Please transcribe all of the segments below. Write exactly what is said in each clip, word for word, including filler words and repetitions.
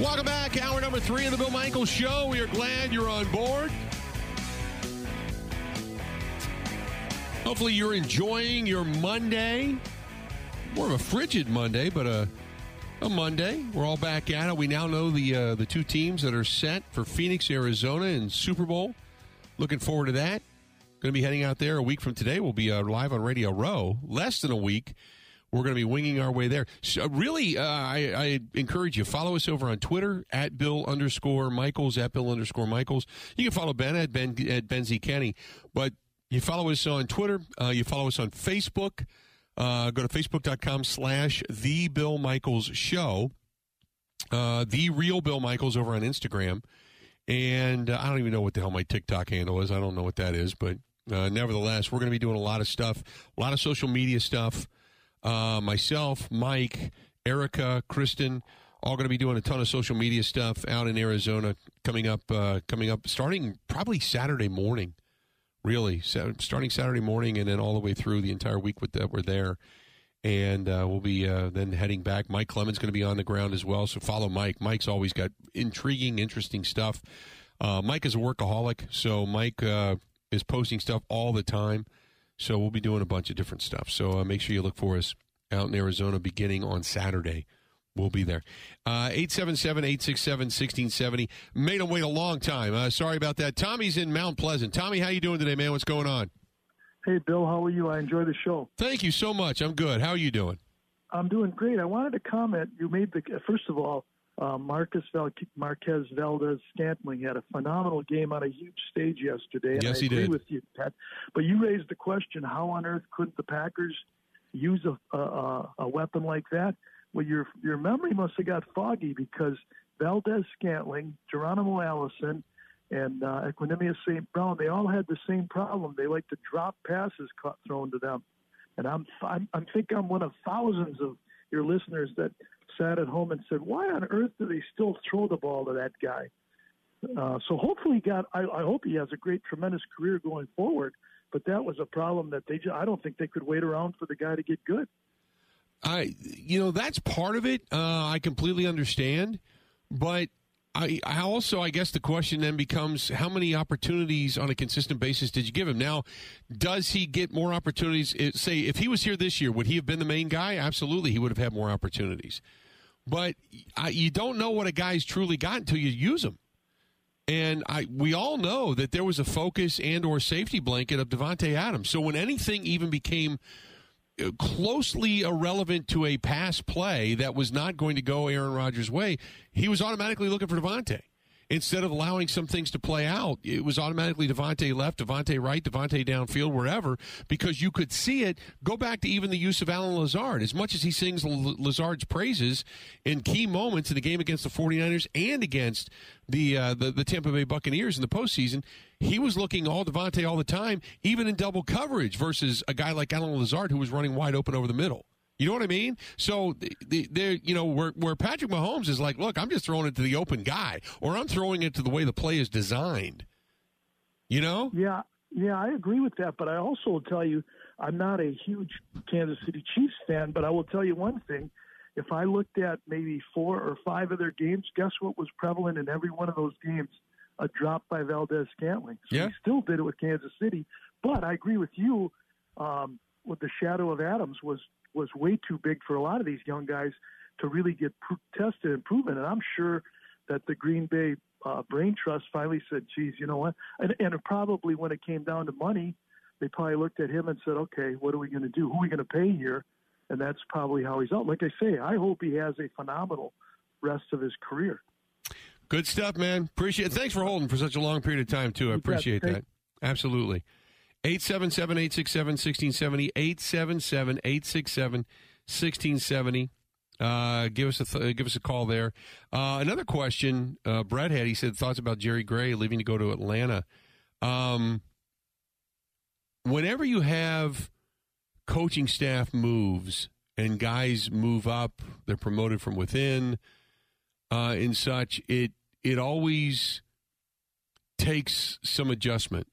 Welcome back. Hour number three of the Bill Michaels Show. We are glad you're on board. Hopefully you're enjoying your Monday. More of a frigid Monday, but a, a Monday. We're all back at it. We now know the uh, the two teams that are set for Phoenix, Arizona, and Super Bowl. Looking forward to that. Going to be heading out there a week from today. We'll be uh, live on Radio Row. Less than a week. We're going to be winging our way there. So really, uh, I, I encourage you, follow us over on Twitter, at Bill underscore Michaels, at Bill underscore Michaels. You can follow Ben at Ben, at Ben Z. Kenny. But you follow us on Twitter. Uh, you follow us on Facebook. Uh, go to Facebook.com slash The Bill Michaels Show. Uh, the Real Bill Michaels over on Instagram. And uh, I don't even know what the hell my TikTok handle is. I don't know what that is. But uh, nevertheless, we're going to be doing a lot of stuff, a lot of social media stuff. Uh, myself, Mike, Erica, Kristen, all going to be doing a ton of social media stuff out in Arizona coming up, uh, coming up, starting probably Saturday morning, really, so starting Saturday morning and then all the way through the entire week with that we're there. And uh, we'll be uh, then heading back. Mike Clemens going to be on the ground as well, so follow Mike. Mike's always got intriguing, interesting stuff. Uh, Mike is a workaholic, so Mike uh, is posting stuff all the time. So we'll be doing a bunch of different stuff. So uh, make sure you look for us out in Arizona beginning on Saturday. We'll be there. Uh, eight seven seven, eight six seven, one six seven zero. Made him wait a long time. Uh, sorry about that. Tommy's in Mount Pleasant. Tommy, how you doing today, man? What's going on? Hey, Bill. How are you? I enjoy the show. Thank you so much. I'm good. How are you doing? I'm doing great. I wanted to comment. You made the – first of all, uh, Marcus Vel Marquez Valdes-Scantling had a phenomenal game on a huge stage yesterday. And yes, I he agree did. With you, Pat. But you raised the question: how on earth could the Packers use a, a, a weapon like that? Well, your your memory must have got foggy because Valdes-Scantling, Geronimo Allison, and uh, Equanimeous Saint Brown, they all had the same problem. They like to drop passes caught, thrown to them. And I'm I'm I think I'm one of thousands of your listeners that sat at home and said, why on earth do they still throw the ball to that guy? Uh, so hopefully he got, I, I hope he has a great, tremendous career going forward, but that was a problem that they, I don't think they could wait around for the guy to get good. I, you know, that's part of it. Uh, I completely understand, but I, I also, I guess the question then becomes how many opportunities on a consistent basis did you give him? Now, does he get more opportunities? It, say if he was here this year, would he have been the main guy? Absolutely. He would have had more opportunities. But I, you don't know what a guy's truly got until you use him. And I, we all know that there was a focus and or safety blanket of Davante Adams. So when anything even became closely irrelevant to a pass play that was not going to go Aaron Rodgers' way, he was automatically looking for Davante. Instead of allowing some things to play out, it was automatically Davante left, Davante right, Davante downfield, wherever, because you could see it. Go back to even the use of Allen Lazard. As much as he sings Lazard's praises in key moments in the game against the forty-niners and against the uh, the, the Tampa Bay Buccaneers in the postseason, he was looking all Davante all the time, even in double coverage versus a guy like Allen Lazard who was running wide open over the middle. You know what I mean? So, the, the, the, you know, where, where Patrick Mahomes is like, look, I'm just throwing it to the open guy, or I'm throwing it to the way the play is designed. You know? Yeah, yeah, I agree with that, but I also will tell you I'm not a huge Kansas City Chiefs fan, but I will tell you one thing. If I looked at maybe four or five of their games, guess what was prevalent in every one of those games? A drop by Valdes-Scantling. So yeah. He still did it with Kansas City, but I agree with you um, with the shadow of Adams was – was way too big for a lot of these young guys to really get pro- tested and proven. And I'm sure that the Green Bay uh, Brain Trust finally said, geez, you know what? And, and probably when it came down to money, they probably looked at him and said, okay, what are we going to do? Who are we going to pay here? And that's probably how he's out. Like I say, I hope he has a phenomenal rest of his career. Good stuff, man. Appreciate it. Thanks for holding for such a long period of time, too. I appreciate that. Absolutely. eight seven seven, eight six seven, one six seven zero, eight seven seven, eight six seven, one six seven zero. Uh, give us a th- give us a call there. Uh, another question uh, Brett had, he said, thoughts about Jerry Gray leaving to go to Atlanta. Um, whenever you have coaching staff moves and guys move up, they're promoted from within uh, and such, it it always takes some adjustment.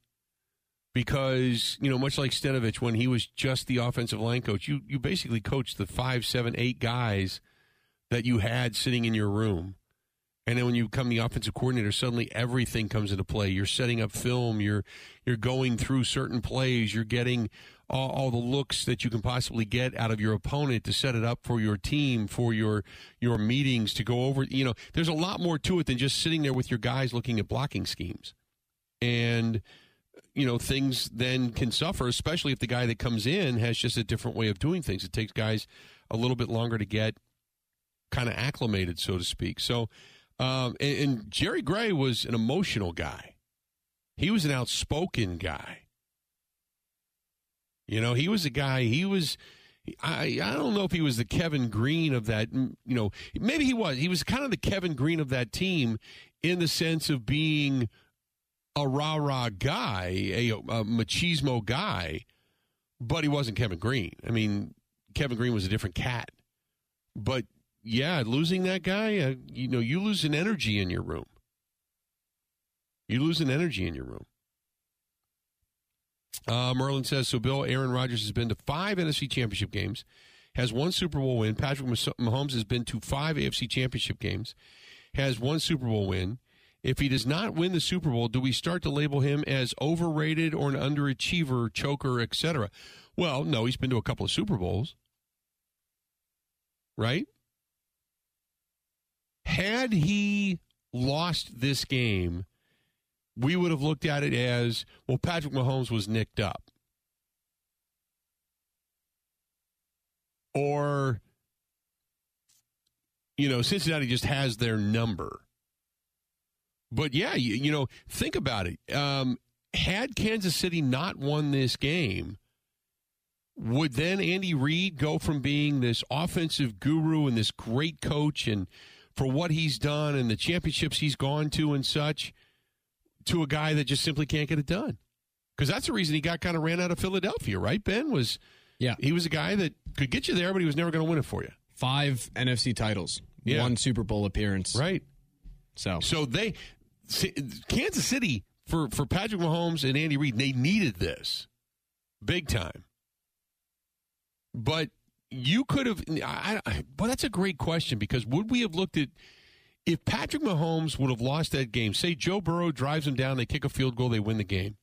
Because, you know, much like Stenovich, when he was just the offensive line coach, you, you basically coached the five, seven, eight guys that you had sitting in your room. And then when you become the offensive coordinator, suddenly everything comes into play. You're setting up film. You're you're going through certain plays. You're getting all, all the looks that you can possibly get out of your opponent to set it up for your team, for your your meetings to go over. You know, there's a lot more to it than just sitting there with your guys looking at blocking schemes. And, you know, things then can suffer, especially if the guy that comes in has just a different way of doing things. It takes guys a little bit longer to get kind of acclimated, so to speak. So. Um, and, and Jerry Gray was an emotional guy. He was an outspoken guy. You know, he was a guy, he was, I, I don't know if he was the Kevin Greene of that, you know, maybe he was. He was kind of the Kevin Greene of that team in the sense of being a rah-rah guy, a, a machismo guy, but he wasn't Kevin Greene. I mean, Kevin Greene was a different cat, but yeah, losing that guy, uh, you know, you lose an energy in your room. You lose an energy in your room. Uh, Merlin says, so Bill, Aaron Rodgers has been to five N F C championship games, has one Super Bowl win. Patrick Mahomes has been to five A F C championship games, has one Super Bowl win. If he does not win the Super Bowl, do we start to label him as overrated or an underachiever, choker, et cetera? Well, no, he's been to a couple of Super Bowls, right? Had he lost this game, we would have looked at it as, well, Patrick Mahomes was nicked up. Or, you know, Cincinnati just has their number. But, yeah, you, you know, think about it. Um, had Kansas City not won this game, would then Andy Reid go from being this offensive guru and this great coach and for what he's done and the championships he's gone to and such, to a guy that just simply can't get it done? Because that's the reason he got kind of ran out of Philadelphia, right, Ben? Was yeah, he was a guy that could get you there, but he was never going to win it for you. Five N F C titles, yeah. One Super Bowl appearance, right? So, so they Kansas City for for Patrick Mahomes and Andy Reid, they needed this big time, but. You could have, I, I, well, that's a great question, because would we have looked at, if Patrick Mahomes would have lost that game, say Joe Burrow drives him down, they kick a field goal, they win the game.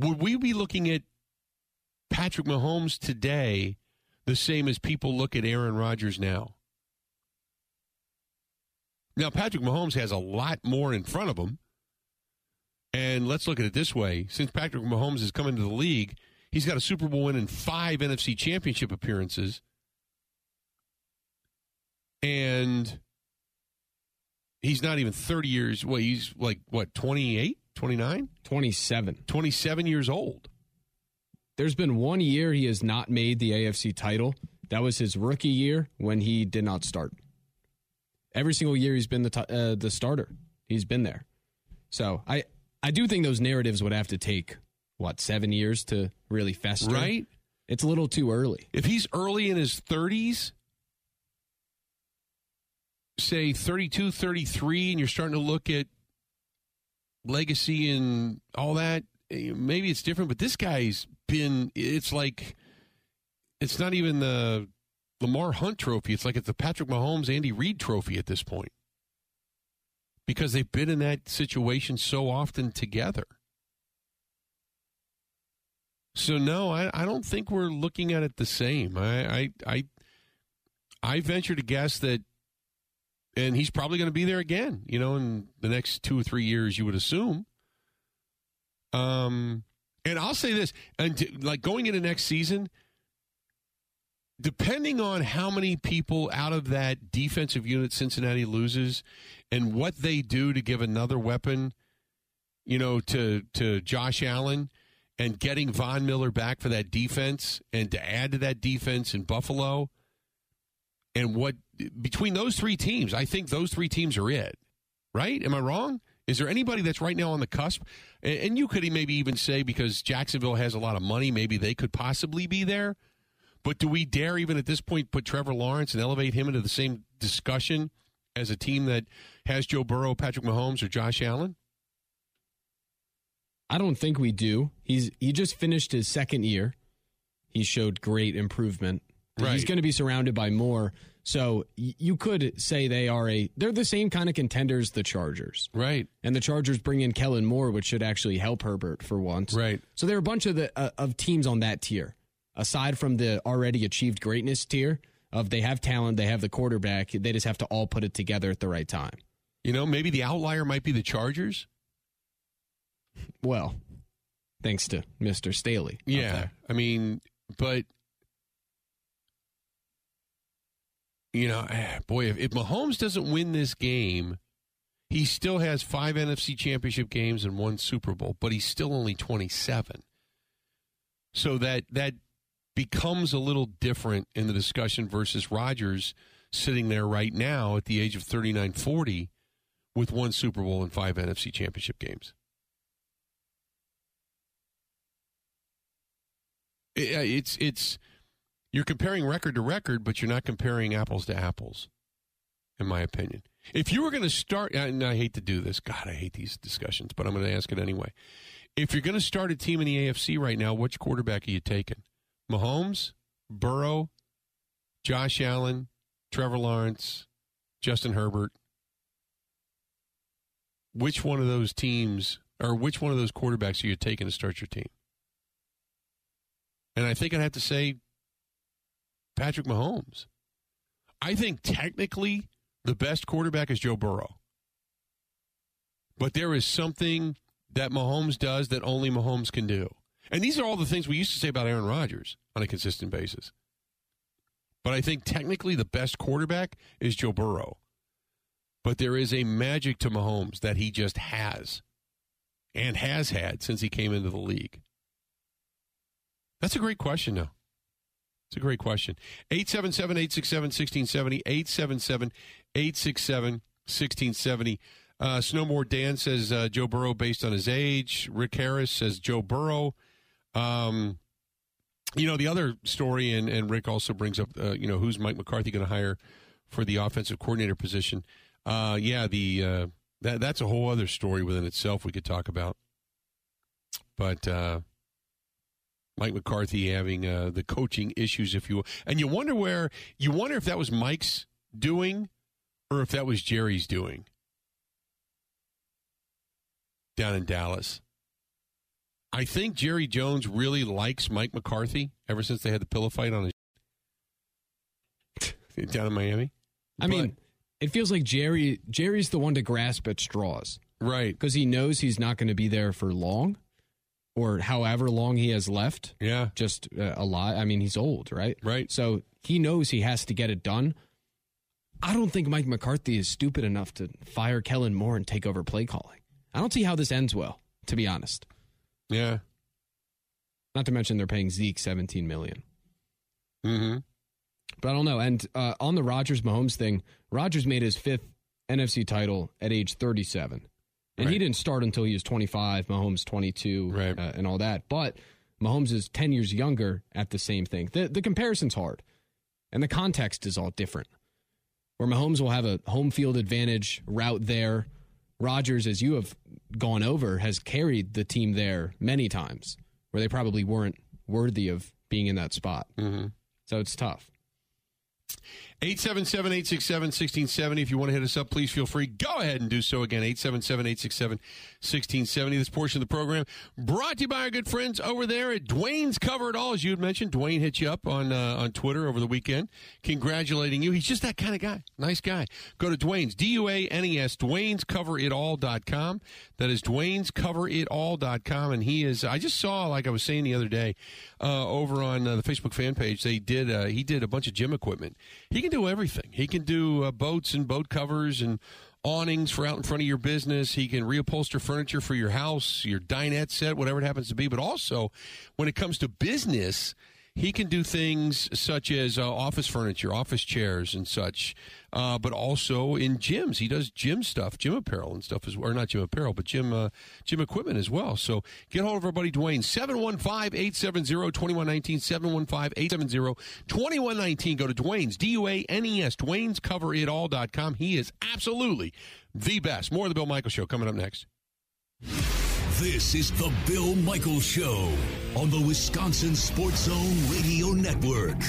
Would we be looking at Patrick Mahomes today the same as people look at Aaron Rodgers now? Now, Patrick Mahomes has a lot more in front of him. And let's look at it this way. Since Patrick Mahomes has come into the league, he's got a Super Bowl win and five N F C championship appearances. And he's not even thirty years, well, he's like, what, twenty-eight, twenty-nine? twenty-seven. twenty-seven years old. There's been one year he has not made the A F C title. That was his rookie year when he did not start. Every single year he's been the t- uh, the starter. He's been there. So I, I do think those narratives would have to take what, seven years to really fester? Right? It's a little too early. If he's early in his thirties, say thirty-two, thirty-three, and you're starting to look at legacy and all that, maybe it's different, but this guy's been, it's like, it's not even the Lamar Hunt trophy. It's like it's the Patrick Mahomes, Andy Reid trophy at this point, because they've been in that situation so often together. So, no, I, I don't think we're looking at it the same. I, I I I venture to guess that, and he's probably going to be there again, you know, in the next two or three years, you would assume. Um, and I'll say this, and to, like going into next season, depending on how many people out of that defensive unit Cincinnati loses and what they do to give another weapon, you know, to, to Josh Allen, and getting Von Miller back for that defense and to add to that defense in Buffalo. And what between those three teams, I think those three teams are it, right? Am I wrong? Is there anybody that's right now on the cusp? And you could maybe even say, because Jacksonville has a lot of money, maybe they could possibly be there. But do we dare even at this point put Trevor Lawrence and elevate him into the same discussion as a team that has Joe Burrow, Patrick Mahomes, or Josh Allen? I don't think we do. He's he just finished his second year. He showed great improvement. that right. he's going to be surrounded by Moore. So you could say they are a, they're the same kind of contenders, the Chargers. Right. And the Chargers bring in Kellen Moore, which should actually help Herbert for once. Right. So there are a bunch of the uh, of teams on that tier, aside from the already achieved greatness tier of they have talent, they have the quarterback, they just have to all put it together at the right time. You know, maybe the outlier might be the Chargers. Well, thanks to Mister Staley. Yeah. I mean, but... You know, boy, if, if Mahomes doesn't win this game, he still has five N F C Championship games and one Super Bowl, but he's still only twenty-seven. So that that becomes a little different in the discussion versus Rodgers sitting there right now at the age of thirty-nine forty with one Super Bowl and five N F C Championship games. It, it's it's... You're comparing record to record, but you're not comparing apples to apples, in my opinion. If you were going to start, and I hate to do this, God, I hate these discussions, but I'm going to ask it anyway. If you're going to start a team in the A F C right now, which quarterback are you taking? Mahomes, Burrow, Josh Allen, Trevor Lawrence, Justin Herbert. Which one of those teams, or which one of those quarterbacks are you taking to start your team? And I think I'd have to say, Patrick Mahomes. I think technically the best quarterback is Joe Burrow. But there is something that Mahomes does that only Mahomes can do. And these are all the things we used to say about Aaron Rodgers on a consistent basis. But I think technically the best quarterback is Joe Burrow. But there is a magic to Mahomes that he just has and has had since he came into the league. That's a great question, though. It's a great question. eight seven seven, eight six seven, one six seven zero. eight seven seven, eight six seven, one six seven zero. Uh, Snowmore Dan says uh, Joe Burrow based on his age. Rick Harris says Joe Burrow. Um, you know, the other story, and, and Rick also brings up, uh, you know, who's Mike McCarthy going to hire for the offensive coordinator position? Uh, yeah, the uh, that, that's a whole other story within itself we could talk about. But... Uh, Mike McCarthy having uh, the coaching issues, if you will. And you wonder where, you wonder if that was Mike's doing or if that was Jerry's doing down in Dallas. I think Jerry Jones really likes Mike McCarthy ever since they had the pillow fight on his down in Miami. I but, mean, it feels like Jerry Jerry's the one to grasp at straws. Right. Because he knows he's not going to be there for long. Or however long he has left. Yeah. Just uh, a lot. I mean, he's old, right? Right. So he knows he has to get it done. I don't think Mike McCarthy is stupid enough to fire Kellen Moore and take over play calling. I don't see how this ends well, to be honest. Yeah. Not to mention they're paying Zeke seventeen million dollars. Mm-hmm. But I don't know. And uh, on the Rodgers-Mahomes thing, Rodgers made his fifth N F C title at age thirty-seven. And right. he didn't start until he was twenty-five, Mahomes twenty-two, right. uh, and all that. But Mahomes is ten years younger at the same thing. The, the comparison's hard, and the context is all different. Where Mahomes will have a home field advantage route there. Rodgers, as you have gone over, has carried the team there many times where they probably weren't worthy of being in that spot. Mm-hmm. So it's tough. eight seven seven, eight six seven, one six seven zero. If you want to hit us up, please feel free. Go ahead and do so again. eight seven seven, eight six seven, one six seven zero. This portion of the program brought to you by our good friends over there at Dwayne's Cover It All. As you had mentioned, Dwayne hit you up on uh, on Twitter over the weekend, congratulating you. He's just that kind of guy. Nice guy. Go to Dwayne's, D U A N E S, Dwayne's Cover It All dot com. That is Dwayne's Cover It All dot com. And he is, I just saw, like I was saying the other day, uh, over on uh, the Facebook fan page, they did. Uh, he did a bunch of gym equipment. He can do everything. He can do uh, boats and boat covers and awnings for out in front of your business. He can reupholster furniture for your house, your dinette set, whatever it happens to be. But also, when it comes to business, he can do things such as uh, office furniture, office chairs and such, uh, but also in gyms. He does gym stuff, gym apparel and stuff, as well, or not gym apparel, but gym uh, gym equipment as well. So get hold of our buddy Dwayne, seven one five, eight seven zero, two one one nine, seven one five, eight seven zero, two one one nine. Go to Dwayne's, D U A N E S, Dwayne's Cover It All dot com. He is absolutely the best. More of the Bill Michaels Show coming up next. This is the Bill Michaels Show on the Wisconsin Sports Zone Radio Network.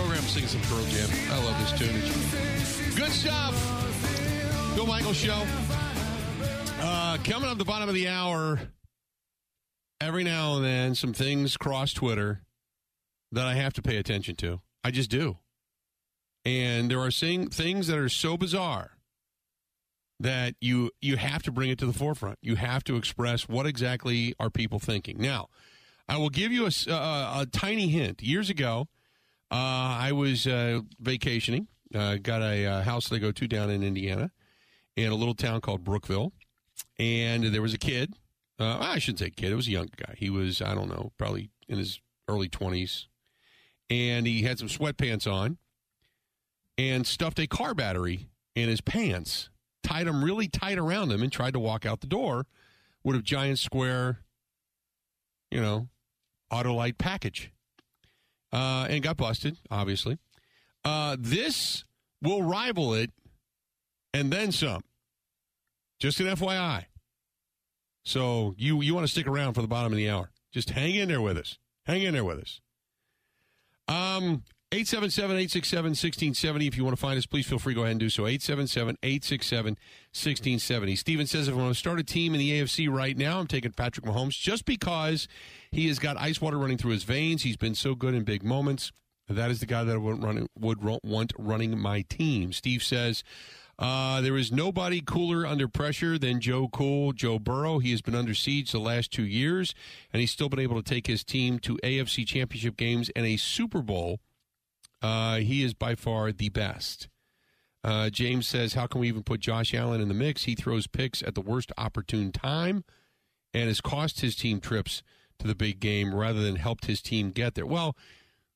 program, sing some Pearl Jam. I love this tune. Good stuff. Bill Michaels Show. Uh, coming up at the bottom of the hour, every now and then, some things cross Twitter that I have to pay attention to. I just do. And there are things that are so bizarre that you you have to bring it to the forefront. You have to express what exactly are people thinking. Now, I will give you a, a, a tiny hint. Years ago, uh, I was uh, vacationing. Uh, got a uh, house that I go to down in Indiana in a little town called Brookville. And there was a kid. Uh, I shouldn't say kid. It was a young guy. He was, I don't know, probably in his early twenties. And he had some sweatpants on and stuffed a car battery in his pants, tied him really tight around him, and tried to walk out the door with a giant square, you know, Autolite package. Uh, and got busted, obviously. Uh, this will rival it and then some. Just an F Y I. So you, you want to stick around for the bottom of the hour. Just hang in there with us. Hang in there with us. Um, eight seven seven, eight six seven, one six seven zero. If you want to find us, please feel free to go ahead and do so. eight seven seven, eight six seven, one six seven zero. Steven says, if I want to start a team in the A F C right now, I'm taking Patrick Mahomes just because he has got ice water running through his veins. He's been so good in big moments. That is the guy that I would, run, would want running my team. Steve says, uh, there is nobody cooler under pressure than Joe Cool, Joe Burrow. He has been under siege the last two years, and he's still been able to take his team to A F C championship games and a Super Bowl. Uh, he is by far the best. Uh, James says, how can we even put Josh Allen in the mix? He throws picks at the worst opportune time and has cost his team trips to the big game rather than helped his team get there. Well,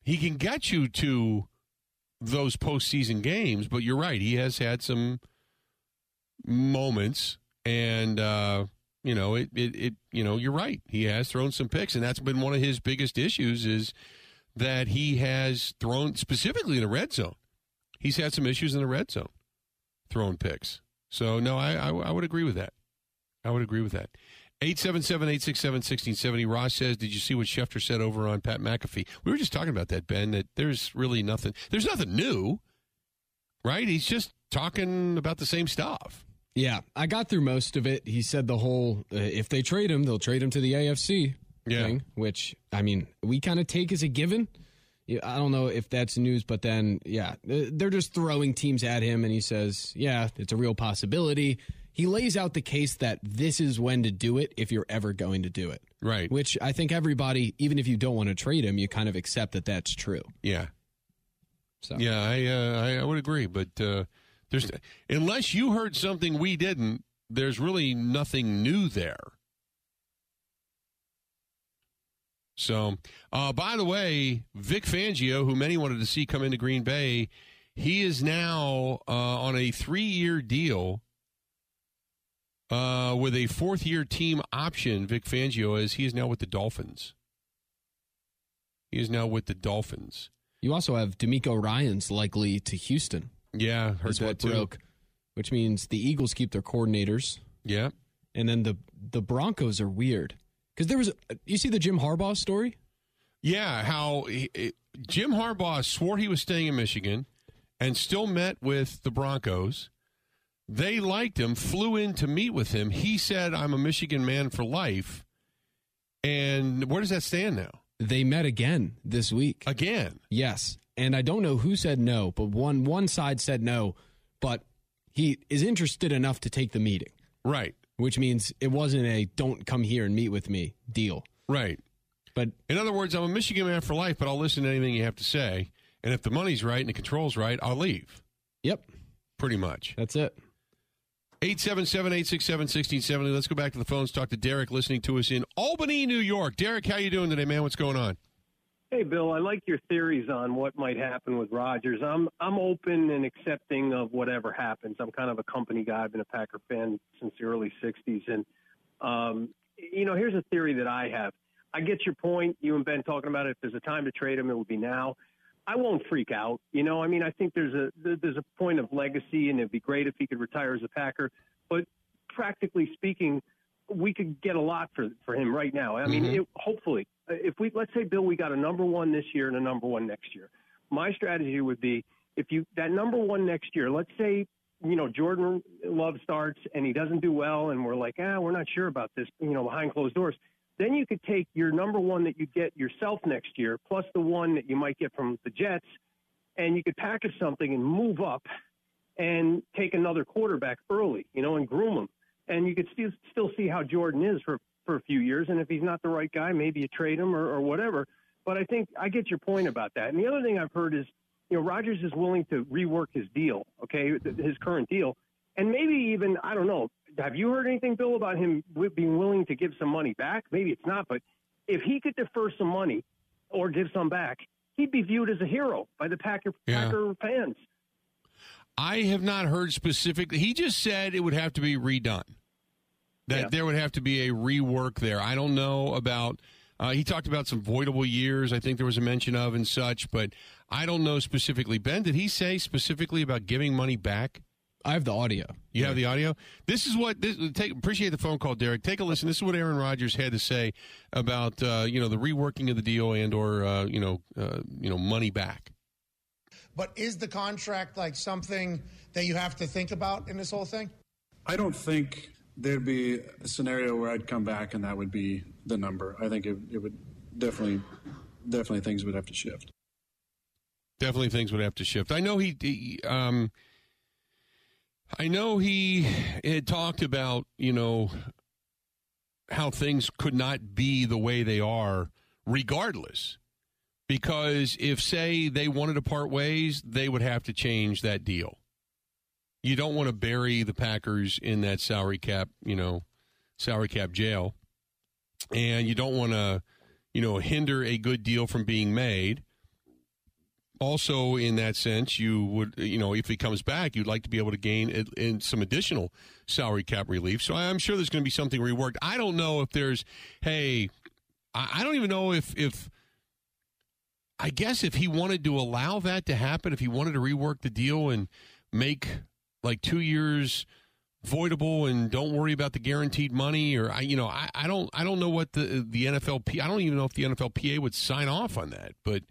he can get you to those postseason games, but you're right. He has had some moments, and uh, you know, it, it, it, you know, you're right. He has thrown some picks, and that's been one of his biggest issues is that he has thrown specifically in the red zone. He's had some issues in the red zone, throwing picks. So no, I, I, I would agree with that. I would agree with that. eight seven seven, eight six seven, one six seven zero. Ross says, did you see what Schefter said over on Pat McAfee? We were just talking about that, Ben, that there's really nothing. There's nothing new, right? He's just talking about the same stuff. Yeah, I got through most of it. He said the whole, uh, if they trade him, they'll trade him to the A F C yeah. thing, which, I mean, we kind of take as a given. I don't know if that's news, but then, yeah, they're just throwing teams at him, and he says, yeah, it's a real possibility. He lays out the case that this is when to do it if you're ever going to do it. Right. Which I think everybody, even if you don't want to trade him, you kind of accept that that's true. Yeah. So. Yeah, I, uh, I would agree. But uh, there's unless you heard something we didn't, there's really nothing new there. So, uh, by the way, Vic Fangio, who many wanted to see come into Green Bay, he is now uh, on a three-year deal. Uh, with a fourth-year team option, Vic Fangio is. He is now with the Dolphins. He is now with the Dolphins. You also have DeMeco Ryans likely to Houston. Yeah, heard that too. Broke, which means the Eagles keep their coordinators. Yeah, and then the the Broncos are weird because there was. You see the Jim Harbaugh story? Yeah, how he, it, Jim Harbaugh swore he was staying in Michigan, and still met with the Broncos. They liked him, flew in to meet with him. He said, I'm a Michigan man for life. And where does that stand now? They met again this week. Again? Yes. And I don't know who said no, but one one side said no, but he is interested enough to take the meeting. Right. Which means it wasn't a don't come here and meet with me deal. Right. But in other words, I'm a Michigan man for life, but I'll listen to anything you have to say. And if the money's right and the control's right, I'll leave. Yep. Pretty much. That's it. eight seven seven, eight six seven, one six seven zero. Let's go back to the phones, talk to Derek, listening to us in Albany, New York. Derek, how you doing today, man? What's going on? Hey, Bill, I like your theories on what might happen with Rodgers. I'm I'm open and accepting of whatever happens. I'm kind of a company guy. I've been a Packer fan since the early sixties. And, um, you know, here's a theory that I have. I get your point. You and Ben talking about it. If there's a time to trade him, it would be now. I won't freak out. You know, I mean, I think there's a there's a point of legacy, and it'd be great if he could retire as a Packer. But practically speaking, we could get a lot for, for him right now. I mean, mm-hmm. it, hopefully, if we let's say, Bill, we got a number one this year and a number one next year. my strategy would be, if you that number one next year, let's say, you know, Jordan Love starts and he doesn't do well, and we're like, ah, we're not sure about this, you know, behind closed doors. Then you could take your number one that you get yourself next year, plus the one that you might get from the Jets, and you could package something and move up and take another quarterback early, you know, and groom him. And you could still still see how Jordan is for, for a few years. And if he's not the right guy, maybe you trade him or, or whatever. But I think I get your point about that. And the other thing I've heard is, you know, Rodgers is willing to rework his deal, okay, his current deal. And maybe even, I don't know, have you heard anything, Bill, about him being willing to give some money back? Maybe it's not, but if he could defer some money or give some back, he'd be viewed as a hero by the Packer, yeah. Packer fans. I have not heard specifically. He just said it would have to be redone, that yeah. there would have to be a rework there. I don't know about uh, – he talked about some voidable years I think there was a mention of and such, but I don't know specifically. Ben, did he say specifically about giving money back? I have the audio. You yeah. have the audio? This is what this, – take, appreciate the phone call, Derek. Take a listen. This is what Aaron Rodgers had to say about, uh, you know, the reworking of the deal and or, uh, you know, uh, you know, money back. But is the contract like something that you have to think about in this whole thing? I don't think there'd be a scenario where I'd come back and that would be the number. I think it, it would definitely, definitely things would have to shift. Definitely things would have to shift. I know he, he um, I know he had talked about, you know, how things could not be the way they are regardless. Because if, say, they wanted to part ways, they would have to change that deal. You don't want to bury the Packers in that salary cap, you know, salary cap jail. And you don't want to, you know, hinder a good deal from being made. Also, in that sense, you would, you know, if he comes back, you'd like to be able to gain in some additional salary cap relief. So I'm sure there's going to be something reworked. I don't know if there's, hey, I don't even know if, if, I guess if he wanted to allow that to happen, if he wanted to rework the deal and make like two years voidable and don't worry about the guaranteed money, or I, you know, I, I don't, I don't know what the the N F L P A, I don't even know if the N F L P A would sign off on that. But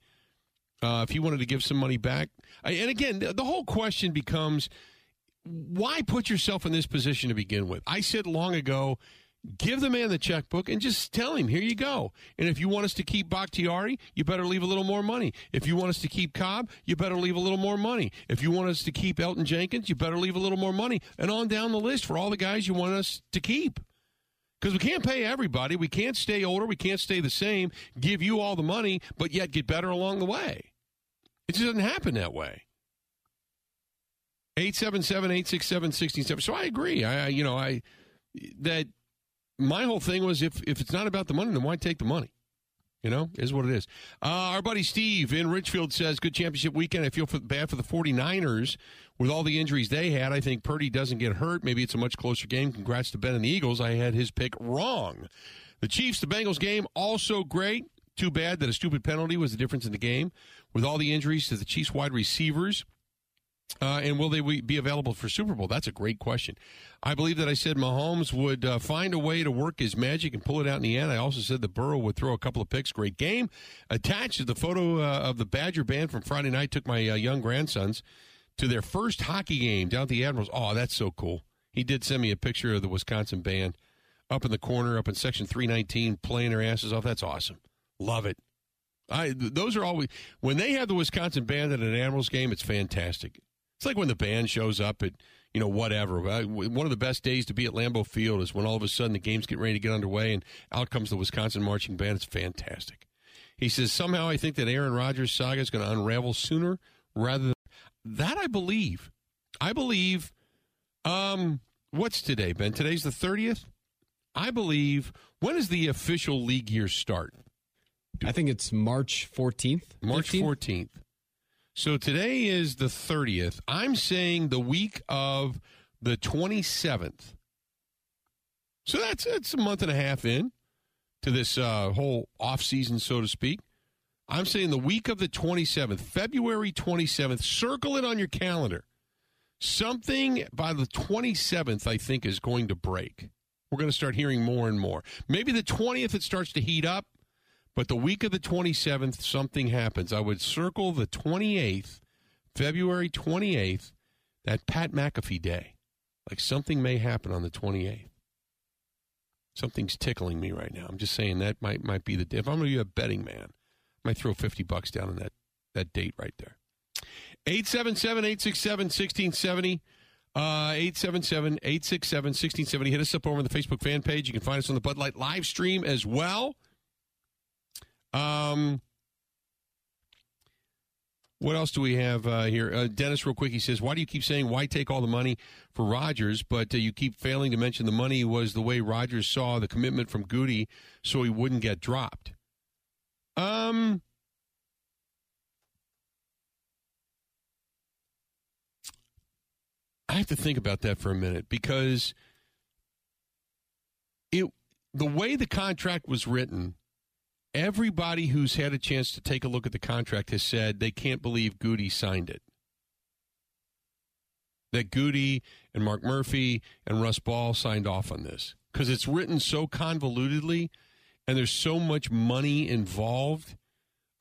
uh, if he wanted to give some money back, I, and again, the, the whole question becomes, why put yourself in this position to begin with? I said long ago, give the man the checkbook and just tell him, here you go. And if you want us to keep Bakhtiari, you better leave a little more money. If you want us to keep Cobb, you better leave a little more money. If you want us to keep Elton Jenkins, you better leave a little more money. And on down the list for all the guys you want us to keep. Because we can't pay everybody. We can't stay older. We can't stay the same. Give you all the money, but yet get better along the way. It just doesn't happen that way. eight seven seven, eight six seven, one six seven zero. So I agree. I, you know, I that... My whole thing was, if, if it's not about the money, then why take the money? You know, is what it is. Uh, our buddy Steve in Richfield says, good championship weekend. I feel for, bad for the 49ers with all the injuries they had. I think Purdy doesn't get hurt. Maybe it's a much closer game. Congrats to Ben and the Eagles. I had his pick wrong. The Chiefs, the Bengals game, also great. Too bad that a stupid penalty was the difference in the game. With all the injuries to the Chiefs wide receivers, Uh, and will they be available for Super Bowl? That's a great question. I believe that I said Mahomes would uh, find a way to work his magic and pull it out in the end. I also said that Burrow would throw a couple of picks. Great game. Attached to the photo uh, of the Badger band from Friday night, took my uh, young grandsons to their first hockey game down at the Admirals. Oh, that's so cool. He did send me a picture of the Wisconsin band up in the corner, up in section three nineteen, playing their asses off. That's awesome. Love it. I, those are always, when they have the Wisconsin band at an Admirals game, it's fantastic. It's like when the band shows up at, you know, whatever. One of the best days to be at Lambeau Field is when all of a sudden the game's getting ready to get underway and out comes the Wisconsin marching band. It's fantastic. He says, somehow I think that Aaron Rodgers' saga is going to unravel sooner rather than that. I believe. I believe. Um, what's today, Ben? Today's the thirtieth. I believe. When does the official league year start? I think it's March fourteenth. March fourteenth. So today is the thirtieth. I'm saying the week of the twenty-seventh. So that's it's a month and a half in to this uh, whole off season, so to speak. I'm saying the week of the twenty-seventh, February twenty-seventh. Circle it on your calendar. Something by the twenty-seventh, I think, is going to break. We're going to start hearing more and more. Maybe the twentieth, it starts to heat up. But the week of the twenty-seventh, something happens. I would circle the twenty-eighth, February twenty-eighth, that Pat McAfee day. Like something may happen on the twenty-eighth. Something's tickling me right now. I'm just saying that might might be the day. If I'm going to be a betting man, I might throw fifty bucks down on that, that date right there. eight seven seven, eight six seven, one six seven zero. Uh, eight seven seven, eight six seven, one six seven zero. Hit us up over on the Facebook fan page. You can find us on the Bud Light live stream as well. Um, what else do we have uh, here? Uh, Dennis, real quick, he says, why do you keep saying, why take all the money for Rodgers? But uh, you keep failing to mention the money was the way Rodgers saw the commitment from Goody so he wouldn't get dropped. Um... I have to think about that for a minute because it the way the contract was written, everybody who's had a chance to take a look at the contract has said they can't believe Goody signed it. That Goody and Mark Murphy and Russ Ball signed off on this because it's written so convolutedly and there's so much money involved.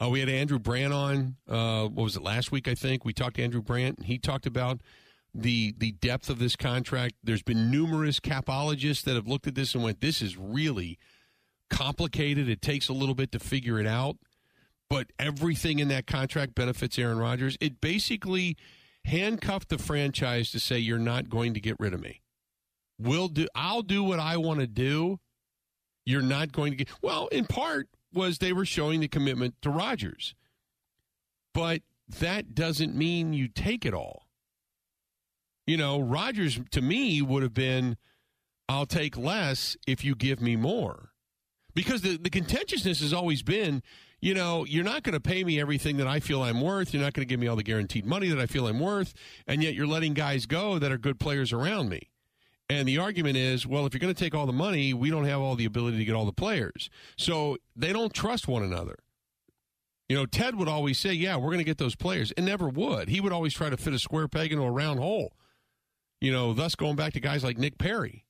Uh, we had Andrew Brandt on, uh, what was it, last week, I think. We talked to Andrew Brandt, and he talked about the the depth of this contract. There's been numerous capologists that have looked at this and went, this is really complicated. It takes a little bit to figure it out. But everything in that contract benefits Aaron Rodgers. It basically handcuffed the franchise to say, you're not going to get rid of me. We'll do. I'll do what I want to do. You're not going to get. Well, in part was they were showing the commitment to Rodgers. But that doesn't mean you take it all. You know, Rodgers, to me, would have been, I'll take less if you give me more. Because the, the contentiousness has always been, you know, you're not going to pay me everything that I feel I'm worth. You're not going to give me all the guaranteed money that I feel I'm worth. And yet you're letting guys go that are good players around me. And the argument is, well, if you're going to take all the money, we don't have all the ability to get all the players. So they don't trust one another. You know, Ted would always say, yeah, we're going to get those players. And never would. He would always try to fit a square peg into a round hole. You know, thus going back to guys like Nick Perry.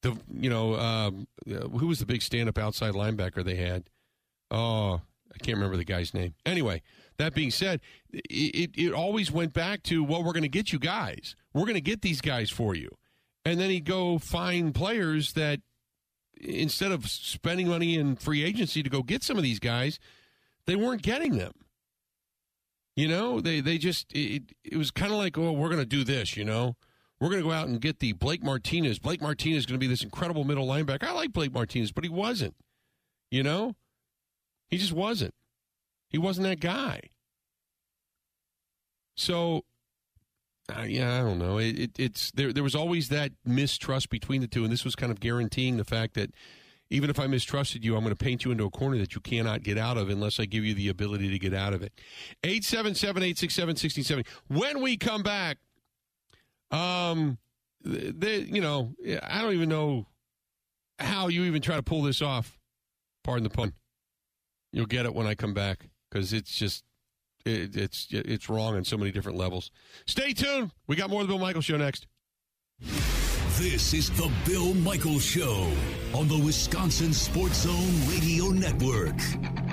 The you know, um, who was the big stand-up outside linebacker they had? Oh, I can't remember the guy's name. Anyway, that being said, it, it always went back to, well, we're going to get you guys. We're going to get these guys for you. And then he'd go find players that, instead of spending money in free agency to go get some of these guys, they weren't getting them. You know, they, they just, it, it was kind of like, oh, we're going to do this, you know. We're going to go out and get the Blake Martinez. Blake Martinez is going to be this incredible middle linebacker. I like Blake Martinez, but he wasn't, you know. He just wasn't. He wasn't that guy. So, uh, yeah, I don't know. It, it, it's there, there was always that mistrust between the two, and this was kind of guaranteeing the fact that even if I mistrusted you, I'm going to paint you into a corner that you cannot get out of unless I give you the ability to get out of it. eight seven seven, eight six seven, one six seven zero. When we come back, um, they, you know, I don't even know how you even try to pull this off. Pardon the pun. You'll get it when I come back because it's just, it, it's, it's wrong on so many different levels. Stay tuned. We got more of the Bill Michaels Show next. This is the Bill Michaels Show on the Wisconsin Sports Zone Radio Network.